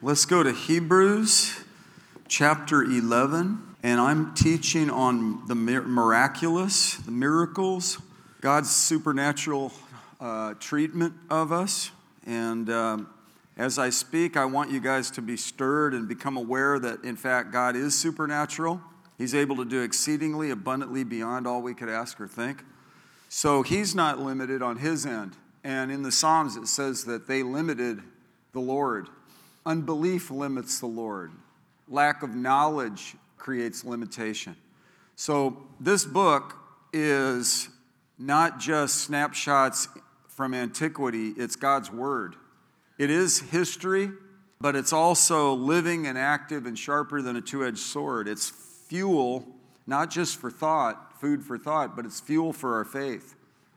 Let's go to Hebrews chapter 11, and I'm teaching on the miraculous, the miracles, God's supernatural treatment of us. And as I speak, I want you guys to be stirred and become aware that, in fact, God is supernatural. He's able to do exceedingly, abundantly beyond all we could ask or think. So he's not limited on his end. And in the Psalms, it says that they limited the Lord. Unbelief limits the Lord. Lack of knowledge creates limitation. So this book is not just snapshots from antiquity. It's God's Word. It is history, but it's also living and active and sharper than a two-edged sword. It's fuel, not just for thought, food for thought, but it's fuel for our faith.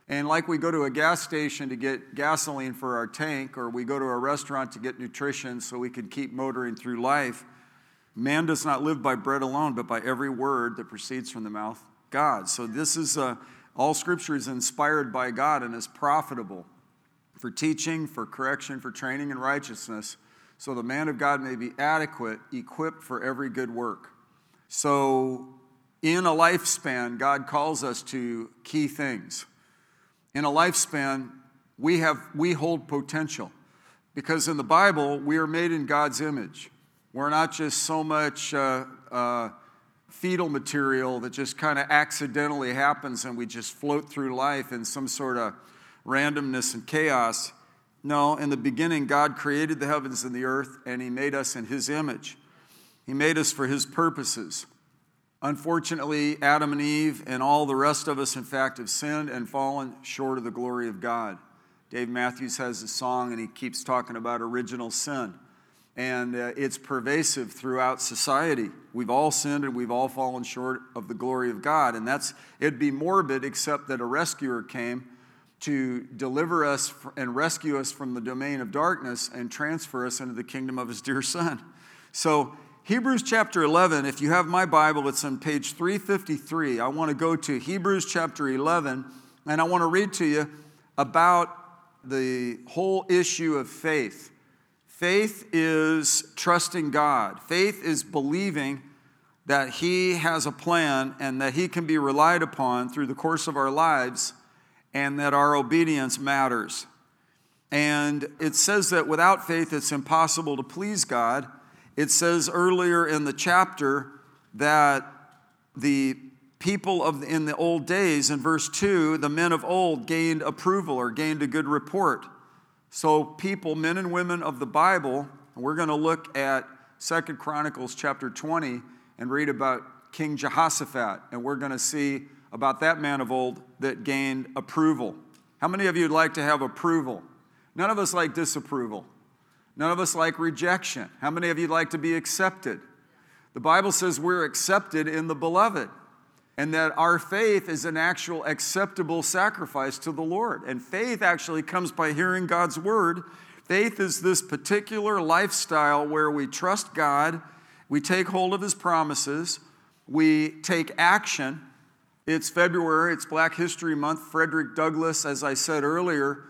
And like we go to a gas station to get gasoline for our tank, or we go to a restaurant to get nutrition so we can keep motoring through life, man does not live by bread alone, but by every word that proceeds from the mouth of God. So this is, all Scripture is inspired by God and is profitable for teaching, for correction, for training in righteousness, so the man of God may be adequate, equipped for every good work. So in a lifespan, God calls us to key things. In a lifespan, we hold potential, because in the Bible, we are made in God's image. We're not just so much fetal material that just kind of accidentally happens and we just float through life in some sort of randomness and chaos. No, in the beginning, God created the heavens and the earth, and he made us in his image. He made us for his purposes. Unfortunately, Adam and Eve and all the rest of us, in fact, have sinned and fallen short of the glory of God. Dave Matthews has a song, and he keeps talking about original sin. And it's pervasive throughout society. We've all sinned, and we've all fallen short of the glory of God. And it'd be morbid, except that a rescuer came to deliver us and rescue us from the domain of darkness and transfer us into the kingdom of his dear Son. So Hebrews chapter 11, if you have my Bible, it's on page 353. I want to go to Hebrews chapter 11, and I want to read to you about the whole issue of faith. Faith is trusting God. Faith is believing that he has a plan and that he can be relied upon through the course of our lives, and that our obedience matters. And it says that without faith, it's impossible to please God. It says earlier in the chapter that the people in the old days, in verse 2, the men of old gained approval or gained a good report. So people, men and women of the Bible, and we're going to look at 2 Chronicles chapter 20 and read about King Jehoshaphat. And we're going to see about that man of old that gained approval. How many of you would like to have approval? None of us like disapproval. None of us like rejection. How many of you like to be accepted? The Bible says we're accepted in the beloved, and that our faith is an actual acceptable sacrifice to the Lord. And faith actually comes by hearing God's word. Faith is this particular lifestyle where we trust God, we take hold of his promises, we take action. It's February, it's Black History Month. Frederick Douglass, as I said earlier,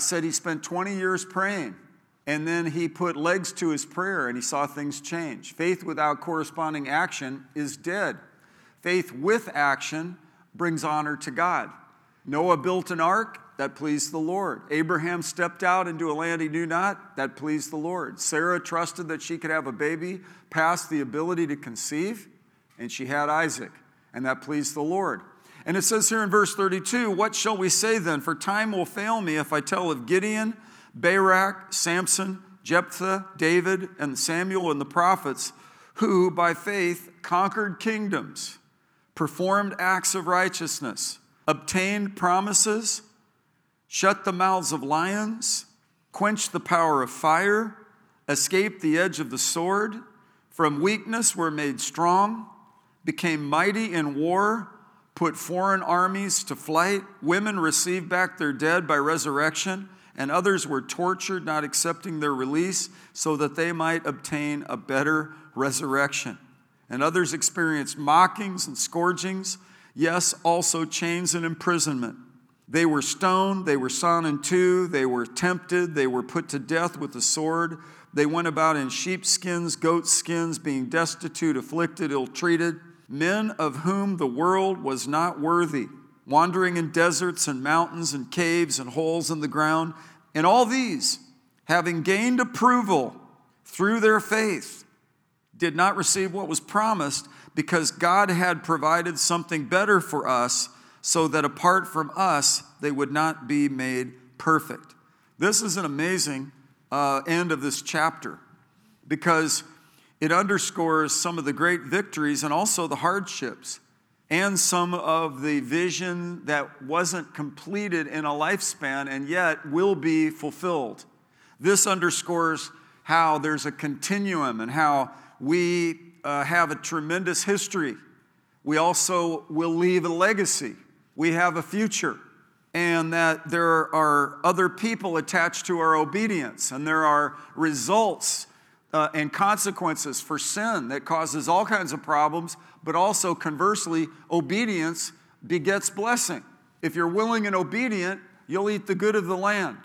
said he spent 20 years praying. And then he put legs to his prayer, and he saw things change. Faith without corresponding action is dead. Faith with action brings honor to God. Noah built an ark that pleased the Lord. Abraham stepped out into a land he knew not that pleased the Lord. Sarah trusted that she could have a baby past the ability to conceive, and she had Isaac, and that pleased the Lord. And it says here in verse 32, "What shall we say then? For time will fail me if I tell of Gideon, Barak, Samson, Jephthah, David, and Samuel and the prophets, who by faith conquered kingdoms, performed acts of righteousness, obtained promises, shut the mouths of lions, quenched the power of fire, escaped the edge of the sword, from weakness were made strong, became mighty in war, put foreign armies to flight, women received back their dead by resurrection, and others were tortured, not accepting their release, so that they might obtain a better resurrection. And others experienced mockings and scourgings, yes, also chains and imprisonment. They were stoned, they were sawn in two, they were tempted, they were put to death with the sword. They went about in sheepskins, goatskins, being destitute, afflicted, ill-treated, men of whom the world was not worthy, wandering in deserts and mountains and caves and holes in the ground. And all these, having gained approval through their faith, did not receive what was promised, because God had provided something better for us, so that apart from us, they would not be made perfect. This is an amazing end of this chapter, because it underscores some of the great victories and also the hardships and some of the vision that wasn't completed in a lifespan and yet will be fulfilled. This underscores how there's a continuum and how we have a tremendous history. We also will leave a legacy. We have a future, and that there are other people attached to our obedience, and there are results and consequences for sin that causes all kinds of problems, but also conversely, obedience begets blessing. If you're willing and obedient, you'll eat the good of the land.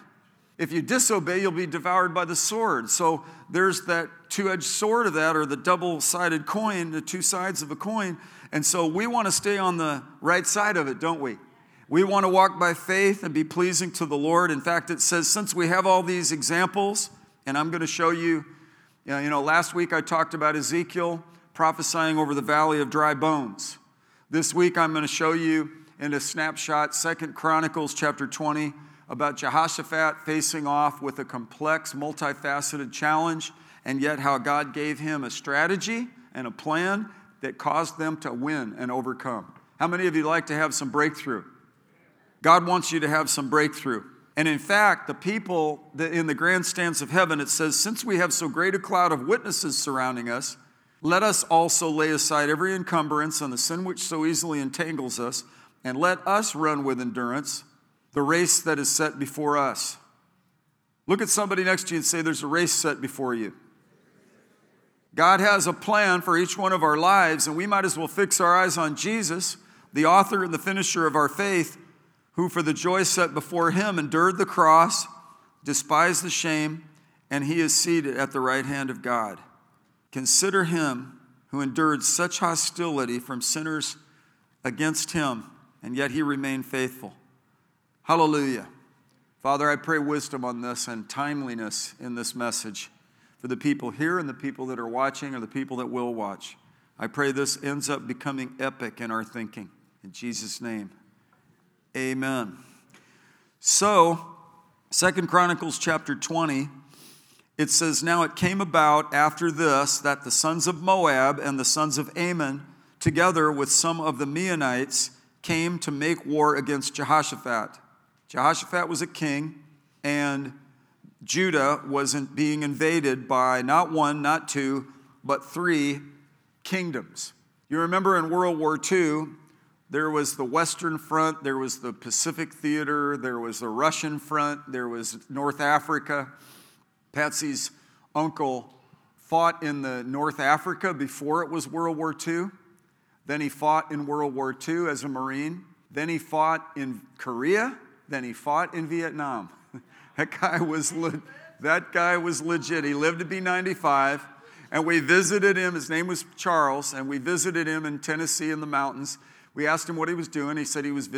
If you disobey, you'll be devoured by the sword. So there's that two-edged sword of that, or the double-sided coin, the two sides of a coin. And so we want to stay on the right side of it, don't we? We want to walk by faith and be pleasing to the Lord. In fact, it says, since we have all these examples, and I'm going to show you, last week I talked about Ezekiel prophesying over the Valley of Dry Bones. This week I'm going to show you in a snapshot 2 Chronicles chapter 20, about Jehoshaphat facing off with a complex, multifaceted challenge, and yet how God gave him a strategy and a plan that caused them to win and overcome. How many of you like to have some breakthrough? God wants you to have some breakthrough. And in fact, the people in the grandstands of heaven, it says, since we have so great a cloud of witnesses surrounding us, let us also lay aside every encumbrance and the sin which so easily entangles us, and let us run with endurance the race that is set before us. Look at somebody next to you and say, there's a race set before you. God has a plan for each one of our lives, and we might as well fix our eyes on Jesus, the author and the finisher of our faith, who for the joy set before him endured the cross, despised the shame, and he is seated at the right hand of God. Consider him who endured such hostility from sinners against him, and yet he remained faithful. Hallelujah. Father, I pray wisdom on this and timeliness in this message for the people here and the people that are watching or the people that will watch. I pray this ends up becoming epic in our thinking. In Jesus' name, amen. So, 2 Chronicles chapter 20, it says, now it came about after this that the sons of Moab and the sons of Ammon, together with some of the Meunites, came to make war against Jehoshaphat. Jehoshaphat was a king, and Judah was being invaded by not one, not two, but three kingdoms. You remember in World War II, there was the Western Front, there was the Pacific Theater, there was the Russian Front, there was North Africa. Patsy's uncle fought in the North Africa before it was World War II. Then he fought in World War II as a Marine. Then he fought in Korea. Then he fought in Vietnam. That guy was legit. He lived to be 95. And we visited him. His name was Charles. And we visited him in Tennessee in the mountains. We asked him what he was doing. He said he was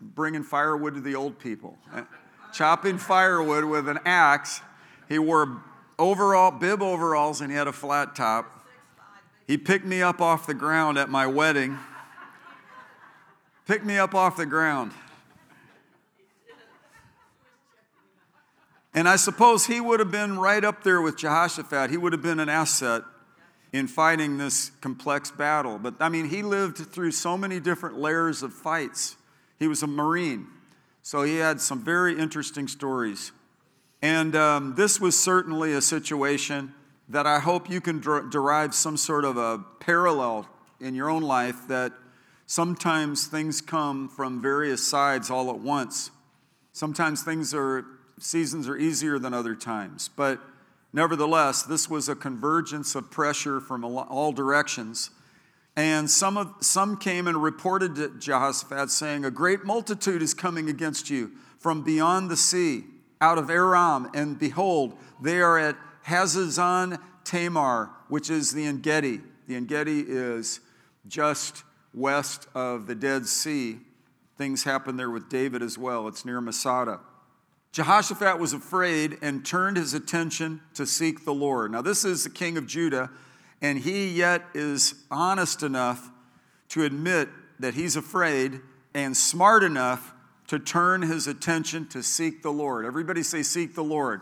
bringing firewood to the old people. Chopping firewood with an axe. He wore bib overalls, and he had a flat top. He picked me up off the ground at my wedding. Picked me up off the ground. And I suppose he would have been right up there with Jehoshaphat. He would have been an asset in fighting this complex battle. But, he lived through so many different layers of fights. He was a Marine, so he had some very interesting stories. And this was certainly a situation that I hope you can derive some sort of a parallel in your own life, that sometimes things come from various sides all at once. Sometimes seasons are easier than other times. But nevertheless, this was a convergence of pressure from all directions. And some came and reported to Jehoshaphat, saying, a great multitude is coming against you from beyond the sea, out of Aram, and behold, they are at Hazazon Tamar, which is the En Gedi. The En Gedi is just west of the Dead Sea. Things happened there with David as well. It's near Masada. Jehoshaphat was afraid and turned his attention to seek the Lord. Now, this is the king of Judah, and he yet is honest enough to admit that he's afraid and smart enough to turn his attention to seek the Lord. Everybody say, seek the Lord.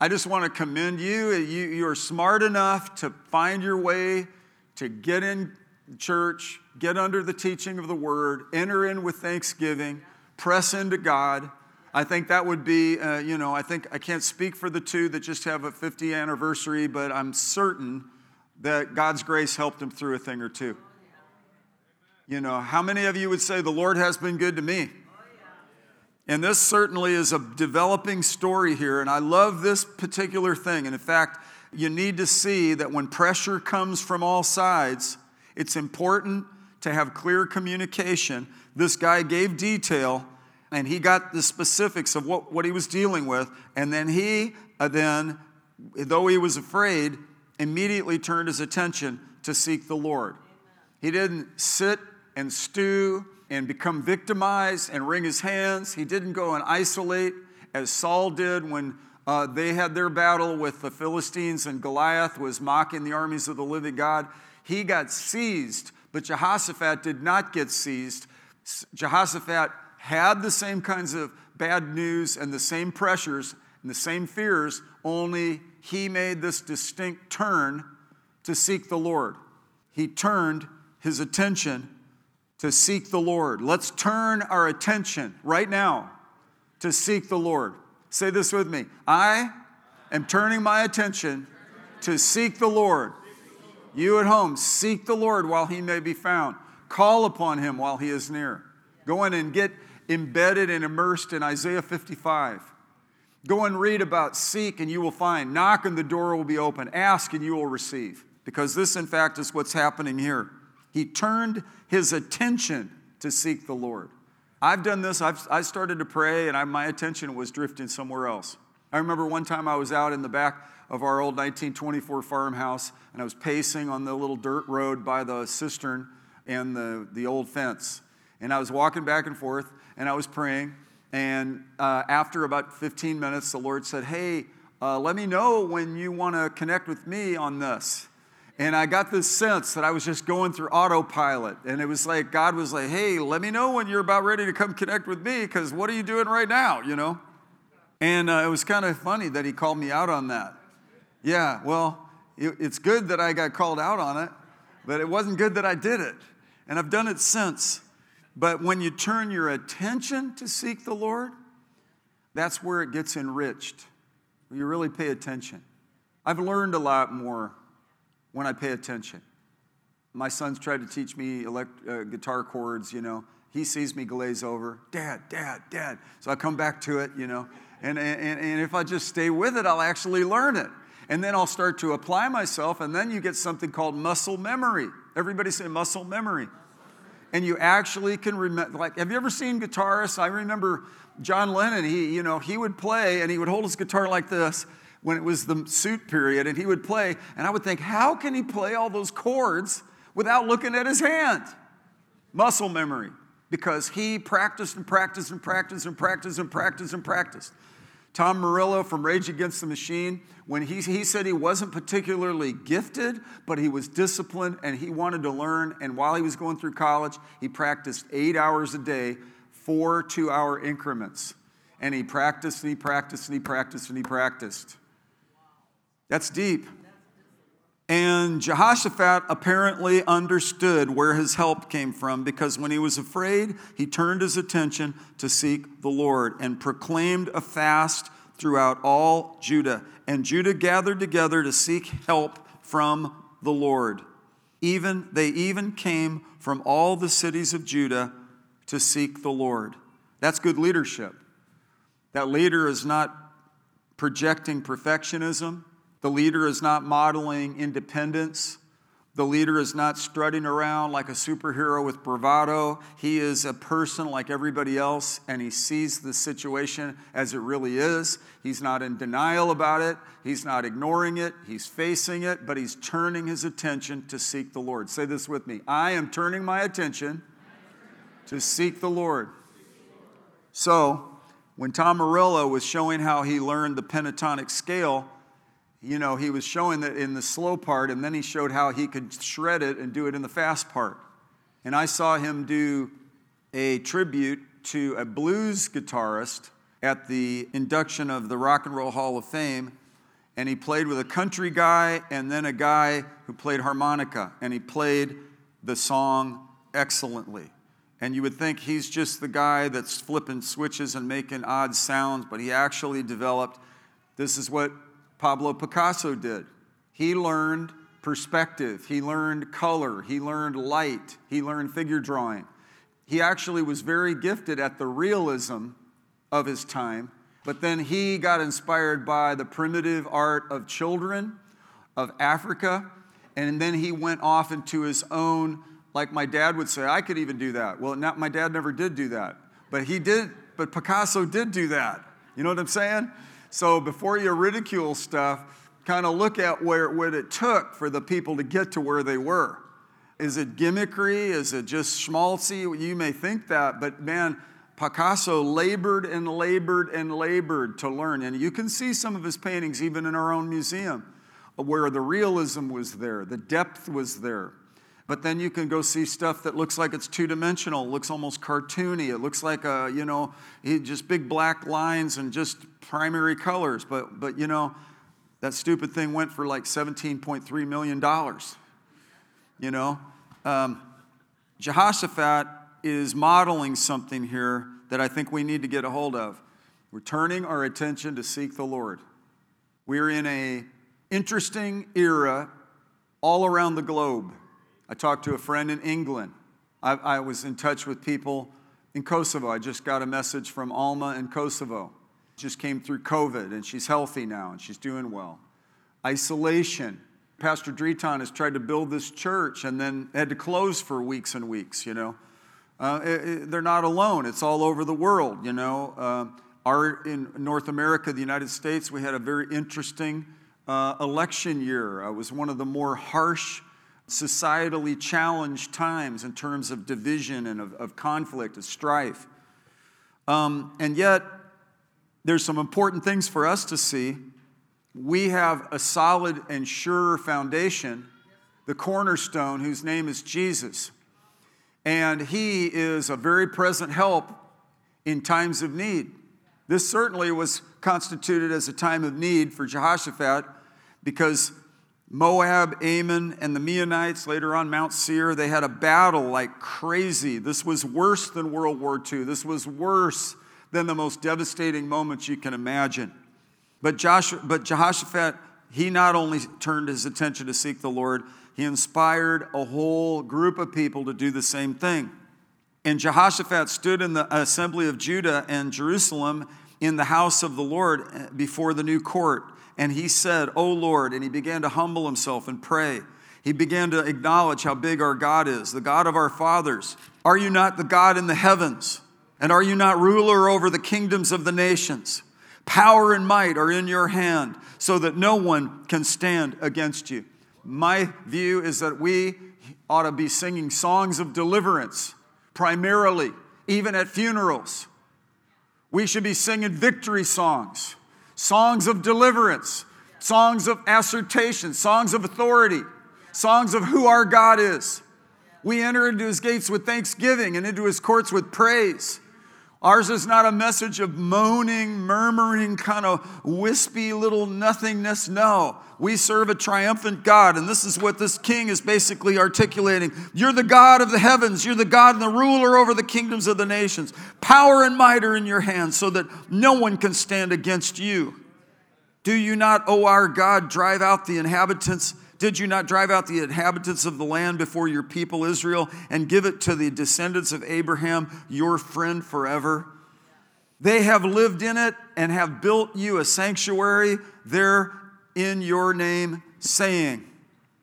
I just want to commend you. You're smart enough to find your way, to get in church, get under the teaching of the Word, enter in with thanksgiving, press into God. I think that would be, I can't speak for the two that just have a 50th anniversary, but I'm certain that God's grace helped them through a thing or two. You know, how many of you would say, the Lord has been good to me? And this certainly is a developing story here, and I love this particular thing. And in fact, you need to see that when pressure comes from all sides, it's important to have clear communication. This guy gave detail, and he got the specifics of what he was dealing with, and then he, though he was afraid, immediately turned his attention to seek the Lord. Amen. He didn't sit and stew and become victimized and wring his hands. He didn't go and isolate as Saul did when they had their battle with the Philistines and Goliath was mocking the armies of the living God. He got seized, but Jehoshaphat did not get seized. Jehoshaphat had the same kinds of bad news and the same pressures and the same fears, only he made this distinct turn to seek the Lord. He turned his attention to seek the Lord. Let's turn our attention right now to seek the Lord. Say this with me. I am turning my attention to seek the Lord. You at home, seek the Lord while he may be found. Call upon him while he is near. Go in and get embedded and immersed in Isaiah 55. Go and read about seek and you will find. Knock and the door will be open. Ask and you will receive. Because this, in fact, is what's happening here. He turned his attention to seek the Lord. I've done this. I started to pray, and my attention was drifting somewhere else. I remember one time I was out in the back of our old 1924 farmhouse, and I was pacing on the little dirt road by the cistern and the old fence. And I was walking back and forth, and I was praying. And after about 15 minutes, the Lord said, hey, let me know when you want to connect with me on this. And I got this sense that I was just going through autopilot. And it was like, God was like, hey, let me know when you're about ready to come connect with me, because what are you doing right now, you know? And it was kind of funny that he called me out on that. Yeah, well, it's good that I got called out on it, but it wasn't good that I did it. And I've done it since. But when you turn your attention to seek the Lord, that's where it gets enriched. You really pay attention. I've learned a lot more when I pay attention. My son's tried to teach me guitar chords, you know. He sees me glaze over. Dad. So I come back to it, you know. And if I just stay with it, I'll actually learn it. And then I'll start to apply myself, and then you get something called muscle memory. Everybody say muscle memory. And you actually can remember, like, have you ever seen guitarists? I remember John Lennon, he would play, and he would hold his guitar like this, when it was the suit period, and he would play, and I would think, how can he play all those chords without looking at his hand? Muscle memory, because he practiced. Tom Morello from Rage Against the Machine, when he said he wasn't particularly gifted, but he was disciplined, and he wanted to learn, and while he was going through college, he practiced 8 hours a day, 4 2-hour increments. And he practiced. That's deep. And Jehoshaphat apparently understood where his help came from, because when he was afraid, he turned his attention to seek the Lord and proclaimed a fast throughout all Judah. And Judah gathered together to seek help from the Lord. They even came from all the cities of Judah to seek the Lord. That's good leadership. That leader is not projecting perfectionism. The leader is not modeling independence The leader is not strutting around like a superhero with bravado. He is a person like everybody else, and he sees the situation as it really is. He's not in denial about it. He's not ignoring it. He's facing it, but he's turning his attention to seek the Lord. Say this with me. I am turning my attention to seek the Lord. So, when Tom Morello was showing how he learned the pentatonic scale, you know, he was showing that in the slow part, and then he showed how he could shred it and do it in the fast part. And I saw him do a tribute to a blues guitarist at the induction of the Rock and Roll Hall of Fame, and he played with a country guy and then a guy who played harmonica, and he played the song excellently. And you would think he's just the guy that's flipping switches and making odd sounds, but he actually developed, this is what Pablo Picasso did. He learned perspective. He learned color. He learned light. He learned figure drawing. He actually was very gifted at the realism of his time, but then he got inspired by the primitive art of children, of Africa, and then he went off into his own, like my dad would say, I could even do that. Well, my dad never did do that, but he did, but Picasso did do that. You know what I'm saying? So before you ridicule stuff, kind of look at what it took for the people to get to where they were. Is it gimmickry? Is it just schmaltzy? You may think that, but man, Picasso labored and labored and labored to learn. And you can see some of his paintings even in our own museum where the realism was there, the depth was there. But then you can go see stuff that looks like it's two-dimensional, looks almost cartoony. It looks like a, you know, just big black lines and just primary colors. But you know, that stupid thing went for like $17.3 million. You know, Jehoshaphat is modeling something here that I think we need to get a hold of. We're turning our attention to seek the Lord. We're in a interesting era all around the globe. I talked to a friend in England. I was in touch with people in Kosovo. I just got a message from Alma in Kosovo. Just came through COVID, and she's healthy now, and she's doing well. Isolation. Pastor Dreton has tried to build this church and then had to close for weeks and weeks, you know. They're not alone. It's all over the world, you know. In North America, the United States, we had a very interesting election year. It was one of the more harsh societally challenged times in terms of division and of conflict, of strife. And yet, there's some important things for us to see. We have a solid and sure foundation, the cornerstone, whose name is Jesus. And he is a very present help in times of need. This certainly was constituted as a time of need for Jehoshaphat because Moab, Ammon, and the Meunites, later on Mount Seir, they had a battle like crazy. This was worse than World War II. This was worse than the most devastating moments you can imagine. But Jehoshaphat, he not only turned his attention to seek the Lord, he inspired a whole group of people to do the same thing. And Jehoshaphat stood in the assembly of Judah and Jerusalem in the house of the Lord before the new court. And he said, O Lord, and he began to humble himself and pray. He began to acknowledge how big our God is, the God of our fathers. Are you not the God in the heavens? And are you not ruler over the kingdoms of the nations? Power and might are in your hand, so that no one can stand against you. My view is that we ought to be singing songs of deliverance, primarily, even at funerals. We should be singing victory songs. Songs of deliverance, songs of assertion, songs of authority, songs of who our God is. We enter into his gates with thanksgiving and into his courts with praise. Ours is not a message of moaning, murmuring, kind of wispy little nothingness. No, we serve a triumphant God, and this is what this king is basically articulating. You're the God of the heavens. You're the God and the ruler over the kingdoms of the nations. Power and might are in your hands so that no one can stand against you. Do you not, O our God, drive out the inhabitants? Did you not drive out the inhabitants of the land before your people Israel and give it to the descendants of Abraham, your friend forever? They have lived in it and have built you a sanctuary there in your name, saying,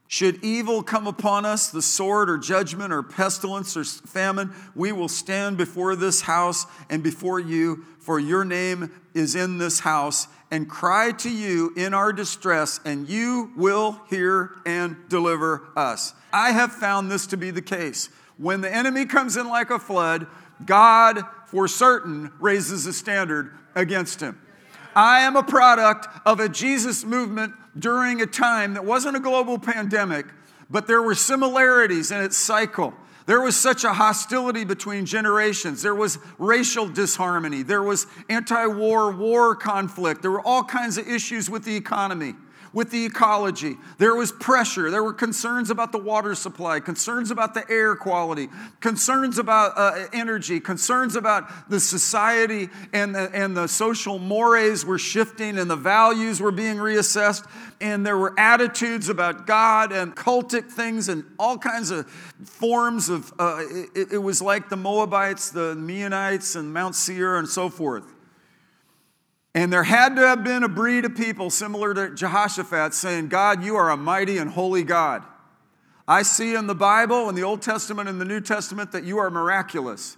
Should evil come upon us, the sword or judgment or pestilence or famine, we will stand before this house and before you, for your name is in this house, and cry to you in our distress, and you will hear and deliver us. I have found this to be the case. When the enemy comes in like a flood, God for certain raises a standard against him. I am a product of a Jesus movement during a time that wasn't a global pandemic, but there were similarities in its cycle. There was such a hostility between generations. There was racial disharmony. There was anti-war, war conflict. There were all kinds of issues with the economy, with the ecology. There was pressure. There were concerns about the water supply, concerns about the air quality, concerns about energy, concerns about the society, and the social mores were shifting and the values were being reassessed. And there were attitudes about God and cultic things and all kinds of forms of, it was like the Moabites, the Meunites, and Mount Seir and so forth. And there had to have been a breed of people similar to Jehoshaphat saying, God, you are a mighty and holy God. I see in the Bible, in the Old Testament and the New Testament, that you are miraculous.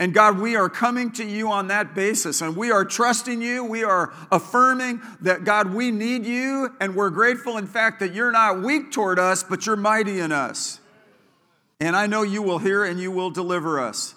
And God, we are coming to you on that basis. And we are trusting you. We are affirming that, God, we need you. And we're grateful, in fact, that you're not weak toward us, but you're mighty in us. And I know you will hear and you will deliver us.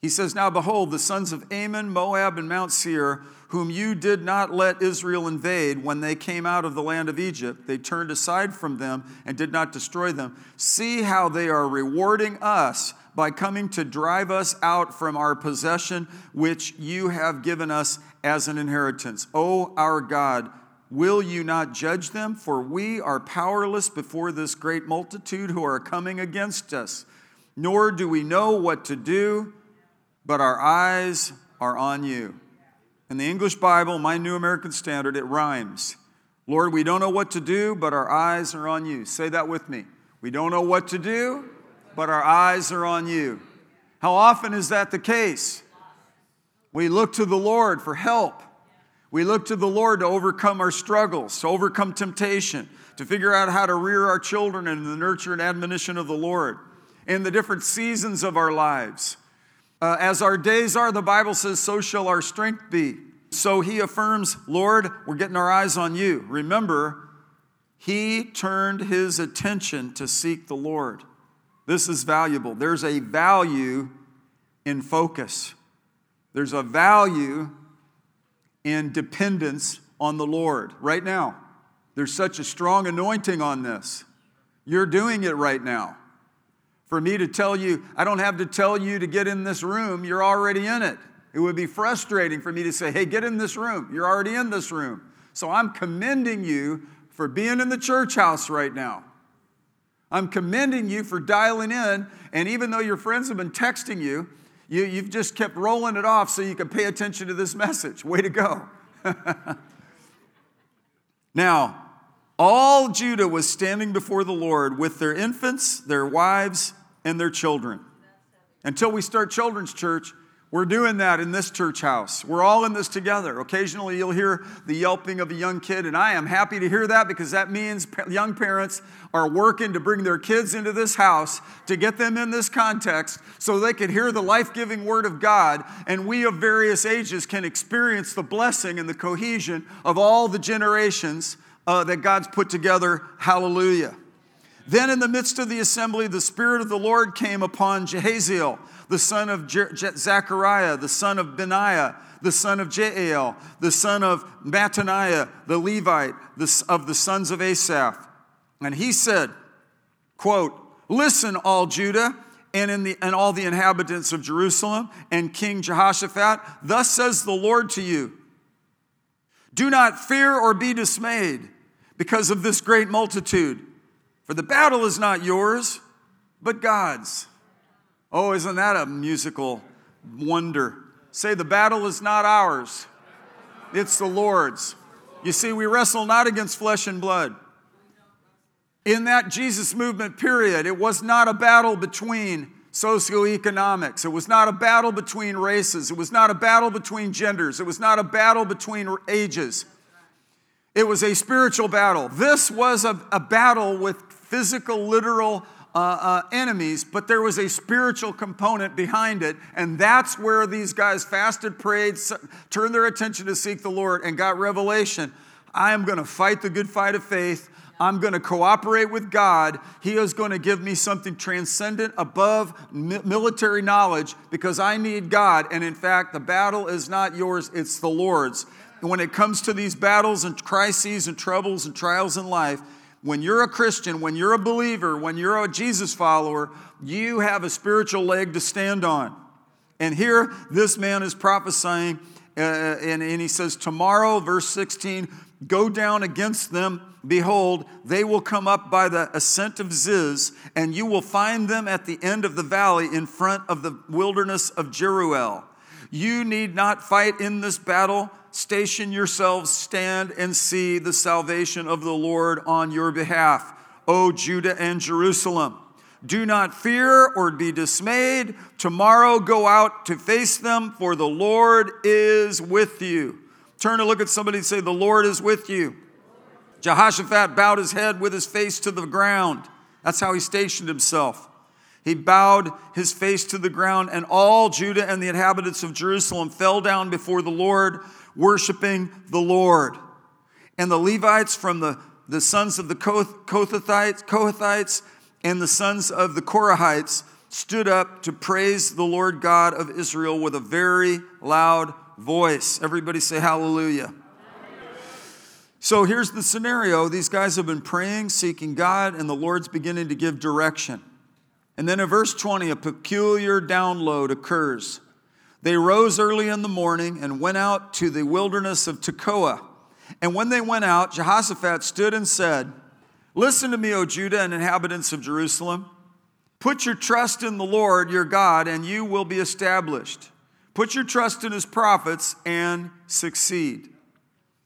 He says, now behold, the sons of Ammon, Moab, and Mount Seir, whom you did not let Israel invade when they came out of the land of Egypt. They turned aside from them and did not destroy them. See how they are rewarding us by coming to drive us out from our possession, which you have given us as an inheritance. O our God, will you not judge them? For we are powerless before this great multitude who are coming against us. Nor do we know what to do, but our eyes are on you. In the English Bible, my New American Standard, it rhymes. Lord, we don't know what to do, but our eyes are on you. Say that with me. We don't know what to do, but our eyes are on you. How often is that the case? We look to the Lord for help. We look to the Lord to overcome our struggles, to overcome temptation, to figure out how to rear our children in the nurture and admonition of the Lord, in the different seasons of our lives. As our days are, the Bible says, so shall our strength be. So he affirms, Lord, we're getting our eyes on you. Remember, he turned his attention to seek the Lord. This is valuable. There's a value in focus. There's a value in dependence on the Lord right now. There's such a strong anointing on this. You're doing it right now. For me to tell you, I don't have to tell you to get in this room. You're already in it. It would be frustrating for me to say, hey, get in this room. You're already in this room. So I'm commending you for being in the church house right now. I'm commending you for dialing in. And even though your friends have been texting you, you've just kept rolling it off so you can pay attention to this message. Way to go. Now, all Judah was standing before the Lord with their infants, their wives, and their children. Until we start children's church, we're doing that in this church house. We're all in this together. Occasionally you'll hear the yelping of a young kid, and I am happy to hear that because that means young parents are working to bring their kids into this house, to get them in this context so they can hear the life-giving word of God, and we of various ages can experience the blessing and the cohesion of all the generations that God's put together. Hallelujah. Then in the midst of the assembly, the Spirit of the Lord came upon Jehaziel, the son of Zechariah, the son of Benaiah, the son of Jael, the son of Mattaniah, the Levite, of the sons of Asaph. And he said, quote, listen, all Judah, and all the inhabitants of Jerusalem, and King Jehoshaphat, thus says the Lord to you, do not fear or be dismayed because of this great multitude. For the battle is not yours, but God's. Oh, isn't that a musical wonder? Say, the battle is not ours. It's the Lord's. You see, we wrestle not against flesh and blood. In that Jesus movement period, it was not a battle between socioeconomics. It was not a battle between races. It was not a battle between genders. It was not a battle between ages. It was a spiritual battle. This was a battle with physical, literal enemies, but there was a spiritual component behind it, and that's where these guys fasted, prayed, turned their attention to seek the Lord, and got revelation. I am going to fight the good fight of faith. I'm going to cooperate with God. He is going to give me something transcendent above military knowledge because I need God. And in fact, the battle is not yours, it's the Lord's. And when it comes to these battles and crises and troubles and trials in life, when you're a Christian, when you're a believer, when you're a Jesus follower, you have a spiritual leg to stand on. And here, this man is prophesying, and he says, tomorrow, verse 16, go down against them. Behold, they will come up by the ascent of Ziz, and you will find them at the end of the valley in front of the wilderness of Jeruel. You need not fight in this battle. Station yourselves, stand, and see the salvation of the Lord on your behalf, O Judah and Jerusalem. Do not fear or be dismayed. Tomorrow go out to face them, for the Lord is with you. Turn and look at somebody and say, the Lord is with you. Jehoshaphat bowed his head with his face to the ground. That's how he stationed himself. He bowed his face to the ground, and all Judah and the inhabitants of Jerusalem fell down before the Lord, worshiping the Lord. And the Levites from the sons of the Kohathites and the sons of the Korahites stood up to praise the Lord God of Israel with a very loud voice. Everybody say hallelujah. So here's the scenario. These guys have been praying, seeking God, and the Lord's beginning to give direction. And then in verse 20, a peculiar download occurs. They rose early in the morning and went out to the wilderness of Tekoa. And when they went out, Jehoshaphat stood and said, listen to me, O Judah and inhabitants of Jerusalem. Put your trust in the Lord your God, and you will be established. Put your trust in his prophets and succeed.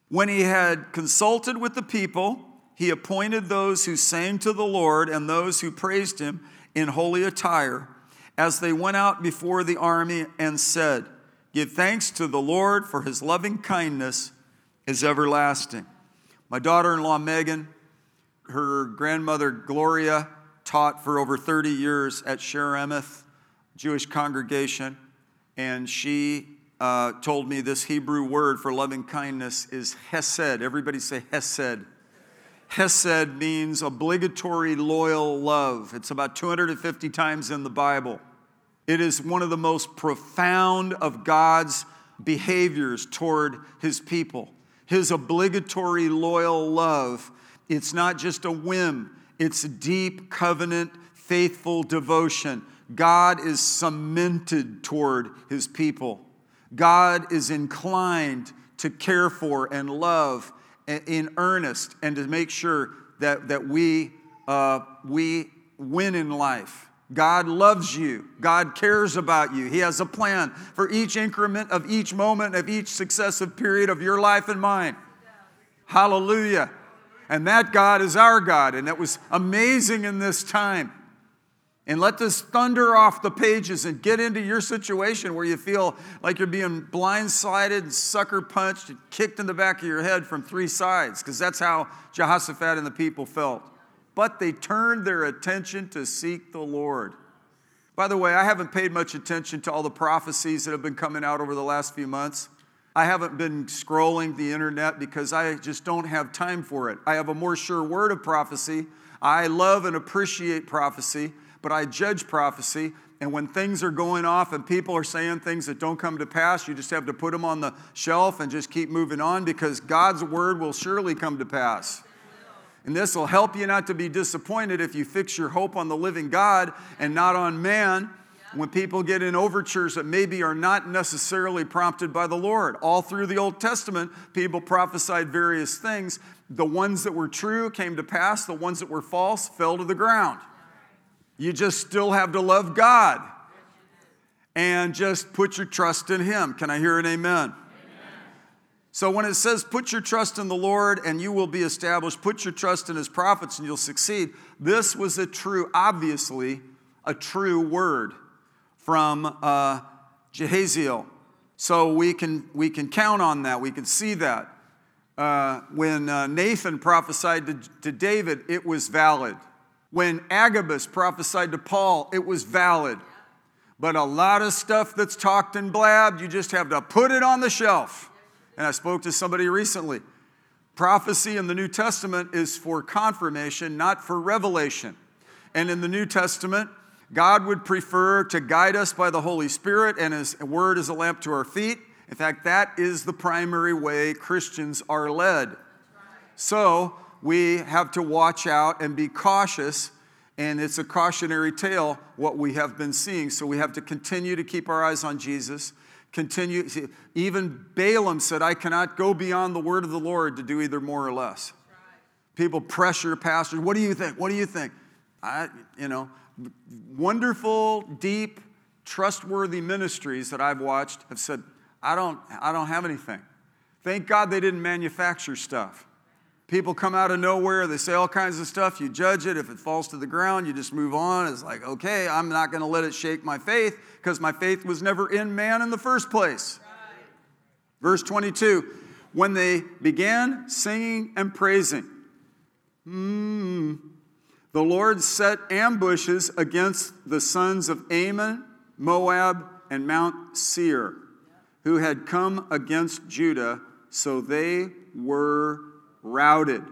When he had consulted with the people, he appointed those who sang to the Lord and those who praised him in holy attire as they went out before the army and said, give thanks to the Lord, for his loving kindness is everlasting. My daughter-in-law, Megan, her grandmother, Gloria, taught for over 30 years at Sheremeth Jewish congregation, and she told me this Hebrew word for loving kindness is hesed. Everybody say hesed. Hesed means obligatory loyal love. It's about 250 times in the Bible. It is one of the most profound of God's behaviors toward his people. His obligatory loyal love. It's not just a whim. It's deep covenant, faithful devotion. God is cemented toward his people. God is inclined to care for and love in earnest and to make sure that we win in life. God loves you. God cares about you. He has a plan for each increment of each moment of each successive period of your life and mine. Hallelujah. And that God is our God, and that was amazing in this time. And let this thunder off the pages and get into your situation where you feel like you're being blindsided and sucker punched and kicked in the back of your head from three sides, because that's how Jehoshaphat and the people felt. But they turned their attention to seek the Lord. By the way, I haven't paid much attention to all the prophecies that have been coming out over the last few months. I haven't been scrolling the internet because I just don't have time for it. I have a more sure word of prophecy. I love and appreciate prophecy, but I judge prophecy, and when things are going off and people are saying things that don't come to pass, you just have to put them on the shelf and just keep moving on, because God's word will surely come to pass. And this will help you not to be disappointed if you fix your hope on the living God and not on man. When people get in overtures that maybe are not necessarily prompted by the Lord. All through the Old Testament, people prophesied various things. The ones that were true came to pass. The ones that were false fell to the ground. You just still have to love God and just put your trust in him. Can I hear an amen? Amen? So when it says put your trust in the Lord and you will be established, put your trust in his prophets and you'll succeed, this was a true, obviously, a true word from Jehaziel. So we can count on that. We can see that. When Nathan prophesied to David, it was valid. When Agabus prophesied to Paul, it was valid. But a lot of stuff that's talked and blabbed, you just have to put it on the shelf. And I spoke to somebody recently. Prophecy in the New Testament is for confirmation, not for revelation. And in the New Testament, God would prefer to guide us by the Holy Spirit, and His Word is a lamp to our feet. In fact, that is the primary way Christians are led. So we have to watch out and be cautious, and it's a cautionary tale what we have been seeing. So we have to continue to keep our eyes on Jesus. Continue. Even Balaam said, I cannot go beyond the word of the Lord to do either more or less. People pressure pastors. What do you think? What do you think? Wonderful, deep, trustworthy ministries that I've watched have said, I don't have anything. Thank God they didn't manufacture stuff. People come out of nowhere. They say all kinds of stuff. You judge it. If it falls to the ground, you just move on. It's like, okay, I'm not going to let it shake my faith because my faith was never in man in the first place. Right. Verse 22, when they began singing and praising, the Lord set ambushes against the sons of Ammon, Moab, and Mount Seir, who had come against Judah, so they were routed.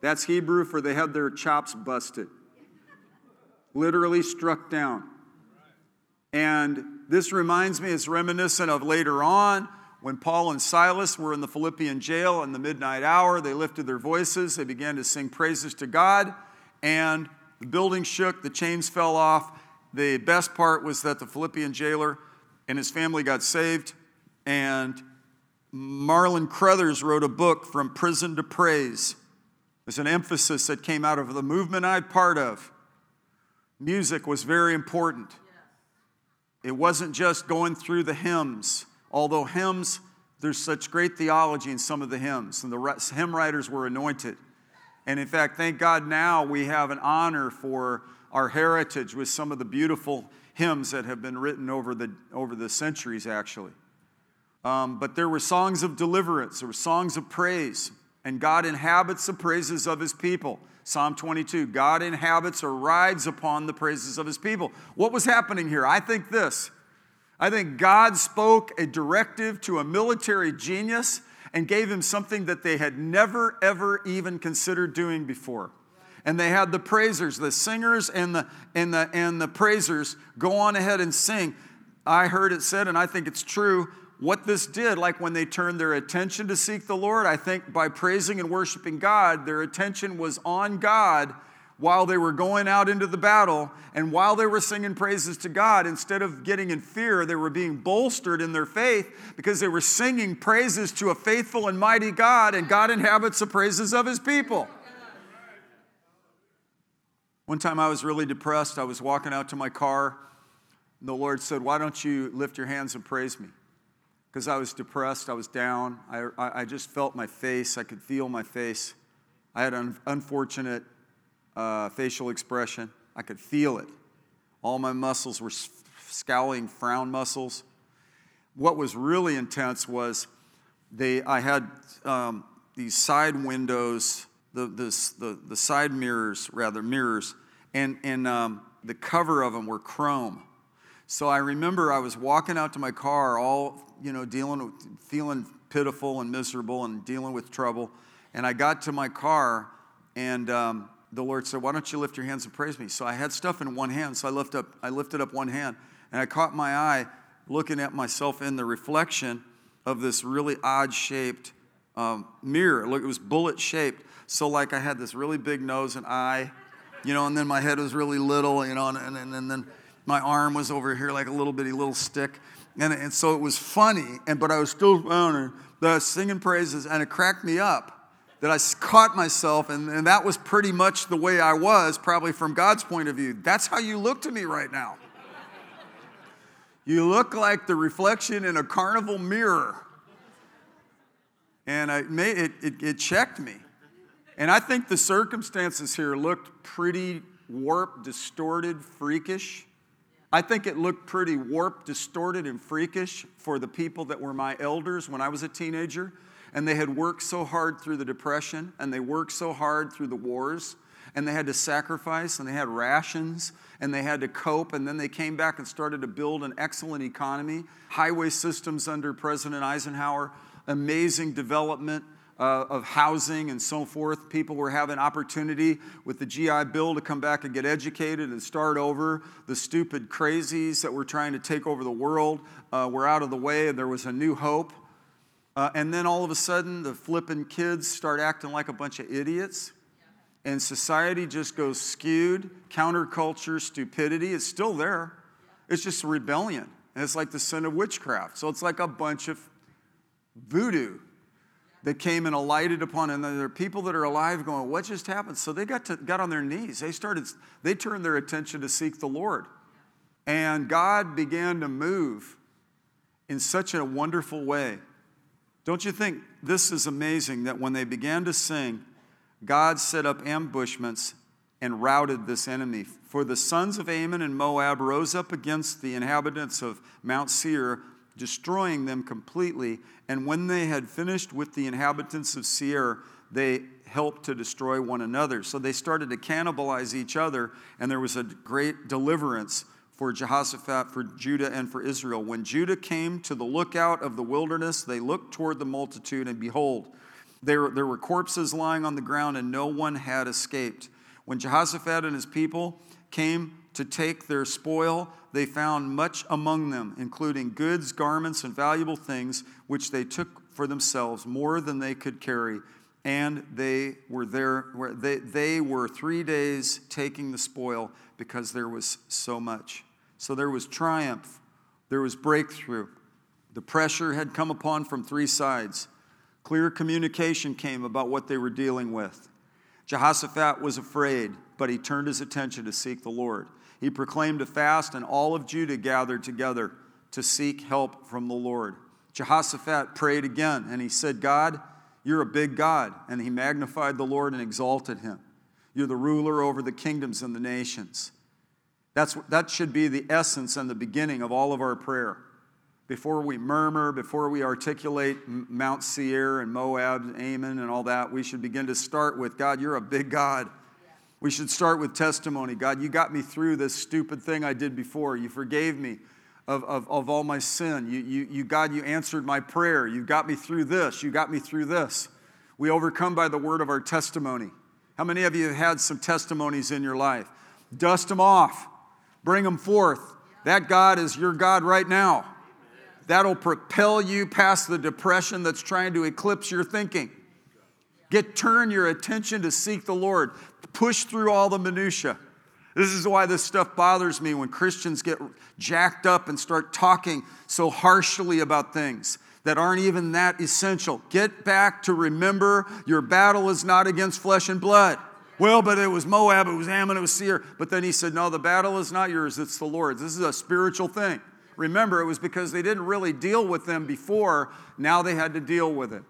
That's Hebrew for they had their chops busted. Literally struck down. And this reminds me, it's reminiscent of later on when Paul and Silas were in the Philippian jail in the midnight hour. They lifted their voices. They began to sing praises to God. And the building shook. The chains fell off. The best part was that the Philippian jailer and his family got saved. And Marlon Crothers wrote a book, From Prison to Praise. There's an emphasis that came out of the movement I'm part of. Music was very important. It wasn't just going through the hymns. Although hymns, there's such great theology in some of the hymns. And the hymn writers were anointed. And in fact, thank God now we have an honor for our heritage with some of the beautiful hymns that have been written over the centuries, actually. But there were songs of deliverance. There were songs of praise. And God inhabits the praises of His people. Psalm 22, God inhabits or rides upon the praises of His people. What was happening here? I think God spoke a directive to a military genius and gave him something that they had never, ever even considered doing before. And they had the praisers, the singers and the praisers go on ahead and sing. I heard it said, and I think it's true, what this did, like when they turned their attention to seek the Lord, I think by praising and worshiping God, their attention was on God while they were going out into the battle. And while they were singing praises to God, instead of getting in fear, they were being bolstered in their faith because they were singing praises to a faithful and mighty God, and God inhabits the praises of His people. One time I was really depressed. I was walking out to my car, and the Lord said, why don't you lift your hands and praise me? Because I was depressed, I was down, I just felt my face, I could feel my face. I had an unfortunate facial expression, I could feel it. All my muscles were scowling frown muscles. What was really intense was I had these side windows, the side mirrors, and the cover of them were chrome. So I remember I was walking out to my car, feeling pitiful and miserable and dealing with trouble. And I got to my car, and the Lord said, why don't you lift your hands and praise me? So I had stuff in one hand, so I lifted up one hand, and I caught my eye looking at myself in the reflection of this really odd-shaped mirror. Look, it was bullet-shaped. So like I had this really big nose and eye, and then my head was really little, and then... my arm was over here like a little bitty little stick. And so it was funny, but I was still singing praises, and it cracked me up that I caught myself, and that was pretty much the way I was, probably from God's point of view. That's how you look to me right now. You look like the reflection in a carnival mirror. And it checked me. And I think the circumstances here looked pretty warped, distorted, freakish. I think it looked pretty warped, distorted, and freakish for the people that were my elders when I was a teenager. and they had worked so hard through the Depression, and they worked so hard through the wars, and they had to sacrifice, and they had rations, and they had to cope, and then they came back and started to build an excellent economy, highway systems under President Eisenhower, amazing development of housing and so forth. People were having opportunity with the GI Bill to come back and get educated and start over. The stupid crazies that were trying to take over the world were out of the way, and there was a new hope. And then all of a sudden, the flippin' kids start acting like a bunch of idiots. And society just goes skewed, counterculture, stupidity. It's still there. It's just rebellion. And it's like the sin of witchcraft. So it's like a bunch of voodoo that came and alighted upon. And there are people that are alive going, what just happened? So they got on their knees. They turned their attention to seek the Lord. And God began to move in such a wonderful way. Don't you think this is amazing that when they began to sing, God set up ambushments and routed this enemy. For the sons of Ammon and Moab rose up against the inhabitants of Mount Seir, destroying them completely. And when they had finished with the inhabitants of Seir, they helped to destroy one another. So they started to cannibalize each other, and there was a great deliverance for Jehoshaphat, for Judah, and for Israel. When Judah came to the lookout of the wilderness, they looked toward the multitude, and behold, there were corpses lying on the ground, and no one had escaped. When Jehoshaphat and his people came to take their spoil, they found much among them, including goods, garments, and valuable things, which they took for themselves, more than they could carry. And they were 3 days taking the spoil, because there was so much. So there was triumph. There was breakthrough. The pressure had come upon from three sides. Clear communication came about what they were dealing with. Jehoshaphat was afraid, but he turned his attention to seek the Lord. He proclaimed a fast, and all of Judah gathered together to seek help from the Lord. Jehoshaphat prayed again, and he said, God, you're a big God. And he magnified the Lord and exalted him. You're the ruler over the kingdoms and the nations. That should be the essence and the beginning of all of our prayer. Before we murmur, before we articulate Mount Seir and Moab and Ammon and all that, we should begin to start with, God, you're a big God. Yeah. We should start with testimony. God, you got me through this stupid thing I did before. You forgave me of all my sin. God, you answered my prayer. You got me through this. You got me through this. We overcome by the word of our testimony. How many of you have had some testimonies in your life? Dust them off. Bring them forth. Yeah. That God is your God right now. That'll propel you past the depression that's trying to eclipse your thinking. Turn your attention to seek the Lord. Push through all the minutia. This is why this stuff bothers me when Christians get jacked up and start talking so harshly about things that aren't even that essential. Get back to remember your battle is not against flesh and blood. Well, but it was Moab, it was Ammon, it was Seir. But then he said, no, the battle is not yours, it's the Lord's. This is a spiritual thing. Remember, it was because they didn't really deal with them before. Now they had to deal with it.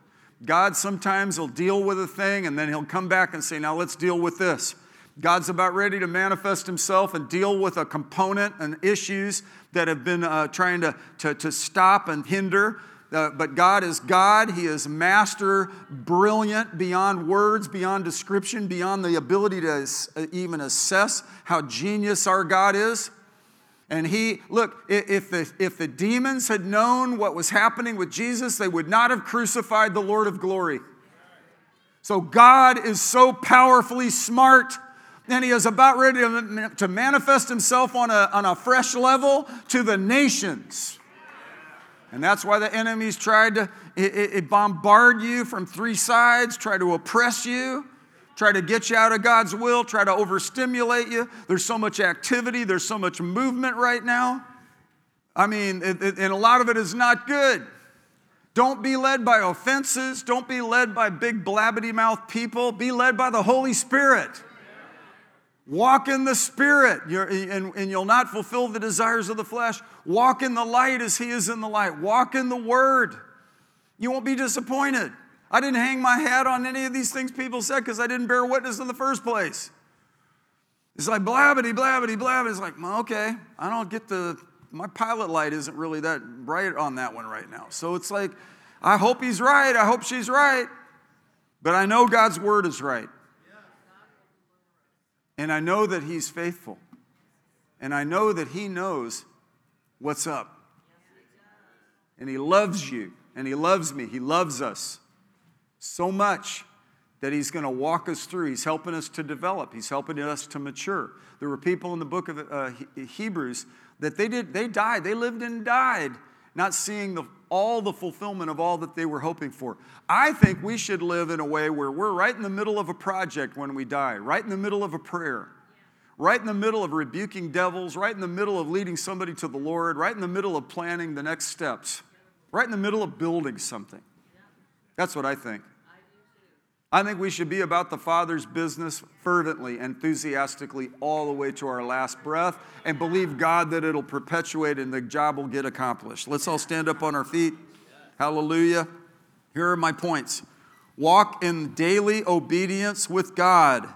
God sometimes will deal with a thing, and then he'll come back and say, now let's deal with this. God's about ready to manifest himself and deal with a component and issues that have been trying to stop and hinder. But God is God. He is master, brilliant, beyond words, beyond description, beyond the ability to even assess how genius our God is. And if the demons had known what was happening with Jesus, they would not have crucified the Lord of glory. So God is so powerfully smart, and he is about ready to manifest himself on a fresh level to the nations. And that's why the enemies tried to bombard you from three sides, try to oppress you. Try to get you out of God's will. Try to overstimulate you. There's so much activity. There's so much movement right now. I mean, and a lot of it is not good. Don't be led by offenses. Don't be led by big blabberty-mouthed people. Be led by the Holy Spirit. Walk in the Spirit, and you'll not fulfill the desires of the flesh. Walk in the light as he is in the light. Walk in the Word. You won't be disappointed. I didn't hang my hat on any of these things people said because I didn't bear witness in the first place. It's like blabbity, blabbity, blabbity. It's like, okay, I don't get my pilot light isn't really that bright on that one right now. So it's like, I hope he's right. I hope she's right. But I know God's word is right. And I know that he's faithful. And I know that he knows what's up. And he loves you. And he loves me. He loves us so much that he's going to walk us through. He's helping us to develop. He's helping us to mature. There were people in the book of Hebrews that they died. They lived and died not seeing all the fulfillment of all that they were hoping for. I think we should live in a way where we're right in the middle of a project when we die, right in the middle of a prayer, right in the middle of rebuking devils, right in the middle of leading somebody to the Lord, right in the middle of planning the next steps, right in the middle of building something. That's what I think. I think we should be about the Father's business fervently, enthusiastically, all the way to our last breath, and believe God that it'll perpetuate and the job will get accomplished. Let's all stand up on our feet. Hallelujah. Here are my points. Walk in daily obedience with God.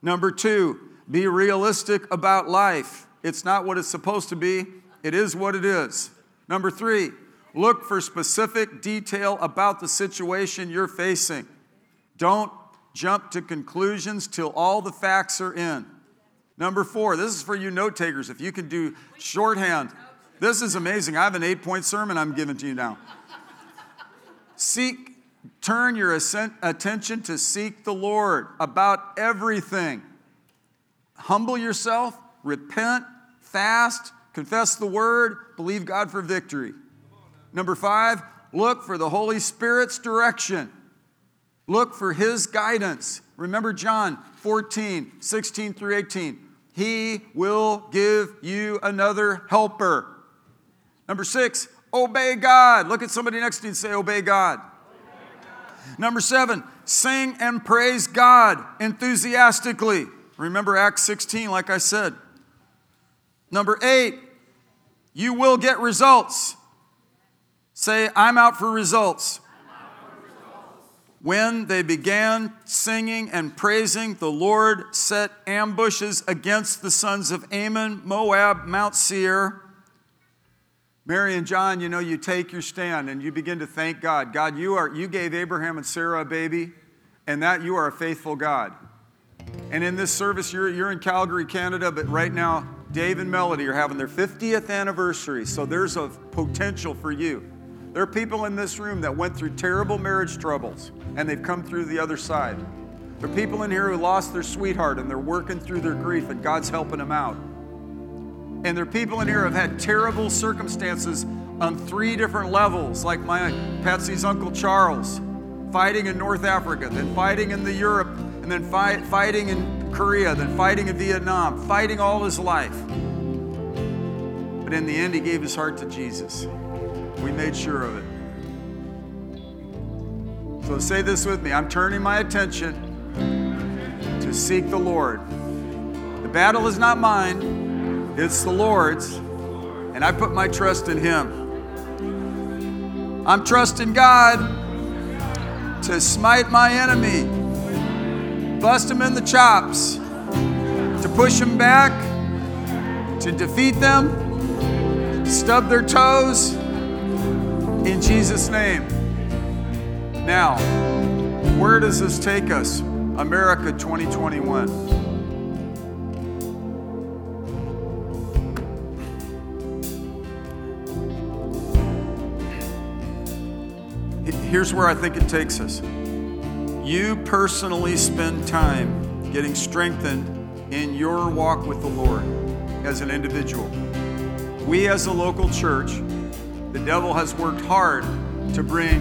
Number 2, be realistic about life. It's not what it's supposed to be. It is what it is. Number 3, look for specific detail about the situation you're facing. Don't jump to conclusions till all the facts are in. Number 4, this is for you note takers. If you can do shorthand, this is amazing. I have an 8-point sermon I'm giving to you now. Turn your attention to seek the Lord about everything. Humble yourself, repent, fast, confess the word, believe God for victory. Number 5, look for the Holy Spirit's direction. Look for his guidance. Remember John 14, 16 through 18. He will give you another helper. Number 6, obey God. Look at somebody next to you and say, obey God. Obey God. Number 7, sing and praise God enthusiastically. Remember Acts 16, like I said. Number 8, you will get results. Say, I'm out for results. When they began singing and praising, the Lord set ambushes against the sons of Ammon, Moab, Mount Seir. Mary and John, you take your stand and you begin to thank God. God, you gave Abraham and Sarah a baby, and that you are a faithful God. And in this service, you're in Calgary, Canada, but right now, Dave and Melody are having their 50th anniversary, so there's a potential for you. There are people in this room that went through terrible marriage troubles, and they've come through the other side. There are people in here who lost their sweetheart, and they're working through their grief, and God's helping them out. And there are people in here who have had terrible circumstances on 3 different levels, like my Patsy's Uncle Charles, fighting in North Africa, then fighting in Europe, and then fighting in Korea, then fighting in Vietnam, fighting all his life. But in the end, he gave his heart to Jesus. We made sure of it. So say this with me. I'm turning my attention to seek the Lord. The battle is not mine. It's the Lord's. And I put my trust in him. I'm trusting God to smite my enemy. Bust him in the chops. To push him back. To defeat them. Stub their toes. In Jesus' name. Now, where does this take us? America 2021. Here's where I think it takes us. You personally spend time getting strengthened in your walk with the Lord as an individual. We as a local church, the devil has worked hard to break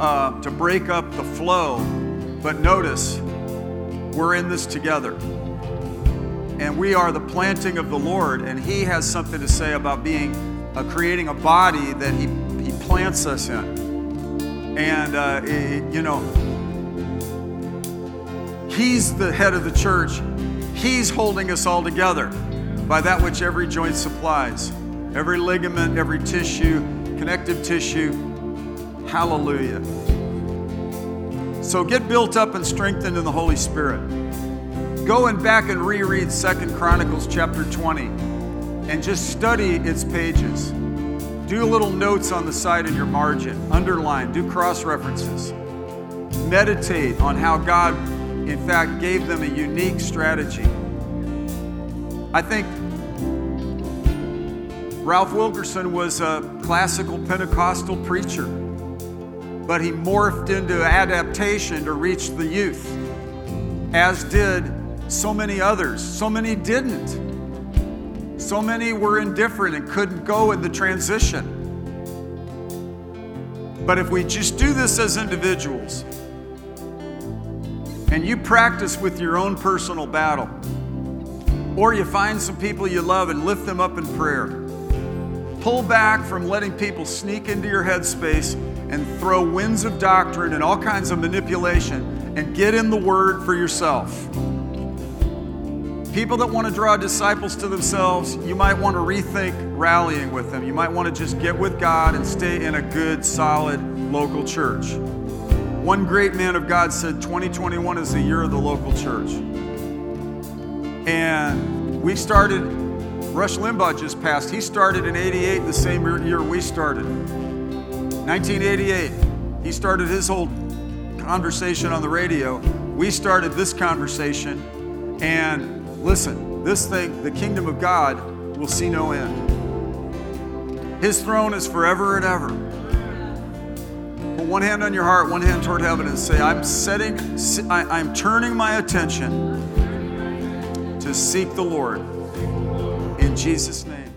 up the flow, but notice, we're in this together. And we are the planting of the Lord, and he has something to say about creating a body that he plants us in. And, he's the head of the church. He's holding us all together by that which every joint supplies. Every ligament, every tissue, connective tissue. Hallelujah. So get built up and strengthened in the Holy Spirit. Go and back and reread 2 Chronicles chapter 20 and just study its pages. Do little notes on the side in your margin. Underline. Do cross-references. Meditate on how God, in fact, gave them a unique strategy. I think Ralph Wilkerson was a classical Pentecostal preacher, but he morphed into adaptation to reach the youth, as did so many others. So many didn't. So many were indifferent and couldn't go in the transition. But if we just do this as individuals, and you practice with your own personal battle, or you find some people you love and lift them up in prayer, pull back from letting people sneak into your headspace and throw winds of doctrine and all kinds of manipulation, and get in the Word for yourself. People that want to draw disciples to themselves, you might want to rethink rallying with them. You might want to just get with God and stay in a good, solid local church. One great man of God said 2021 is the year of the local church. And we started, Rush Limbaugh just passed. He started in 88, the same year we started. 1988, he started his whole conversation on the radio. We started this conversation, and listen, this thing, the kingdom of God, will see no end. His throne is forever and ever. Put one hand on your heart, one hand toward heaven, and say, I'm turning my attention to seek the Lord in Jesus' name.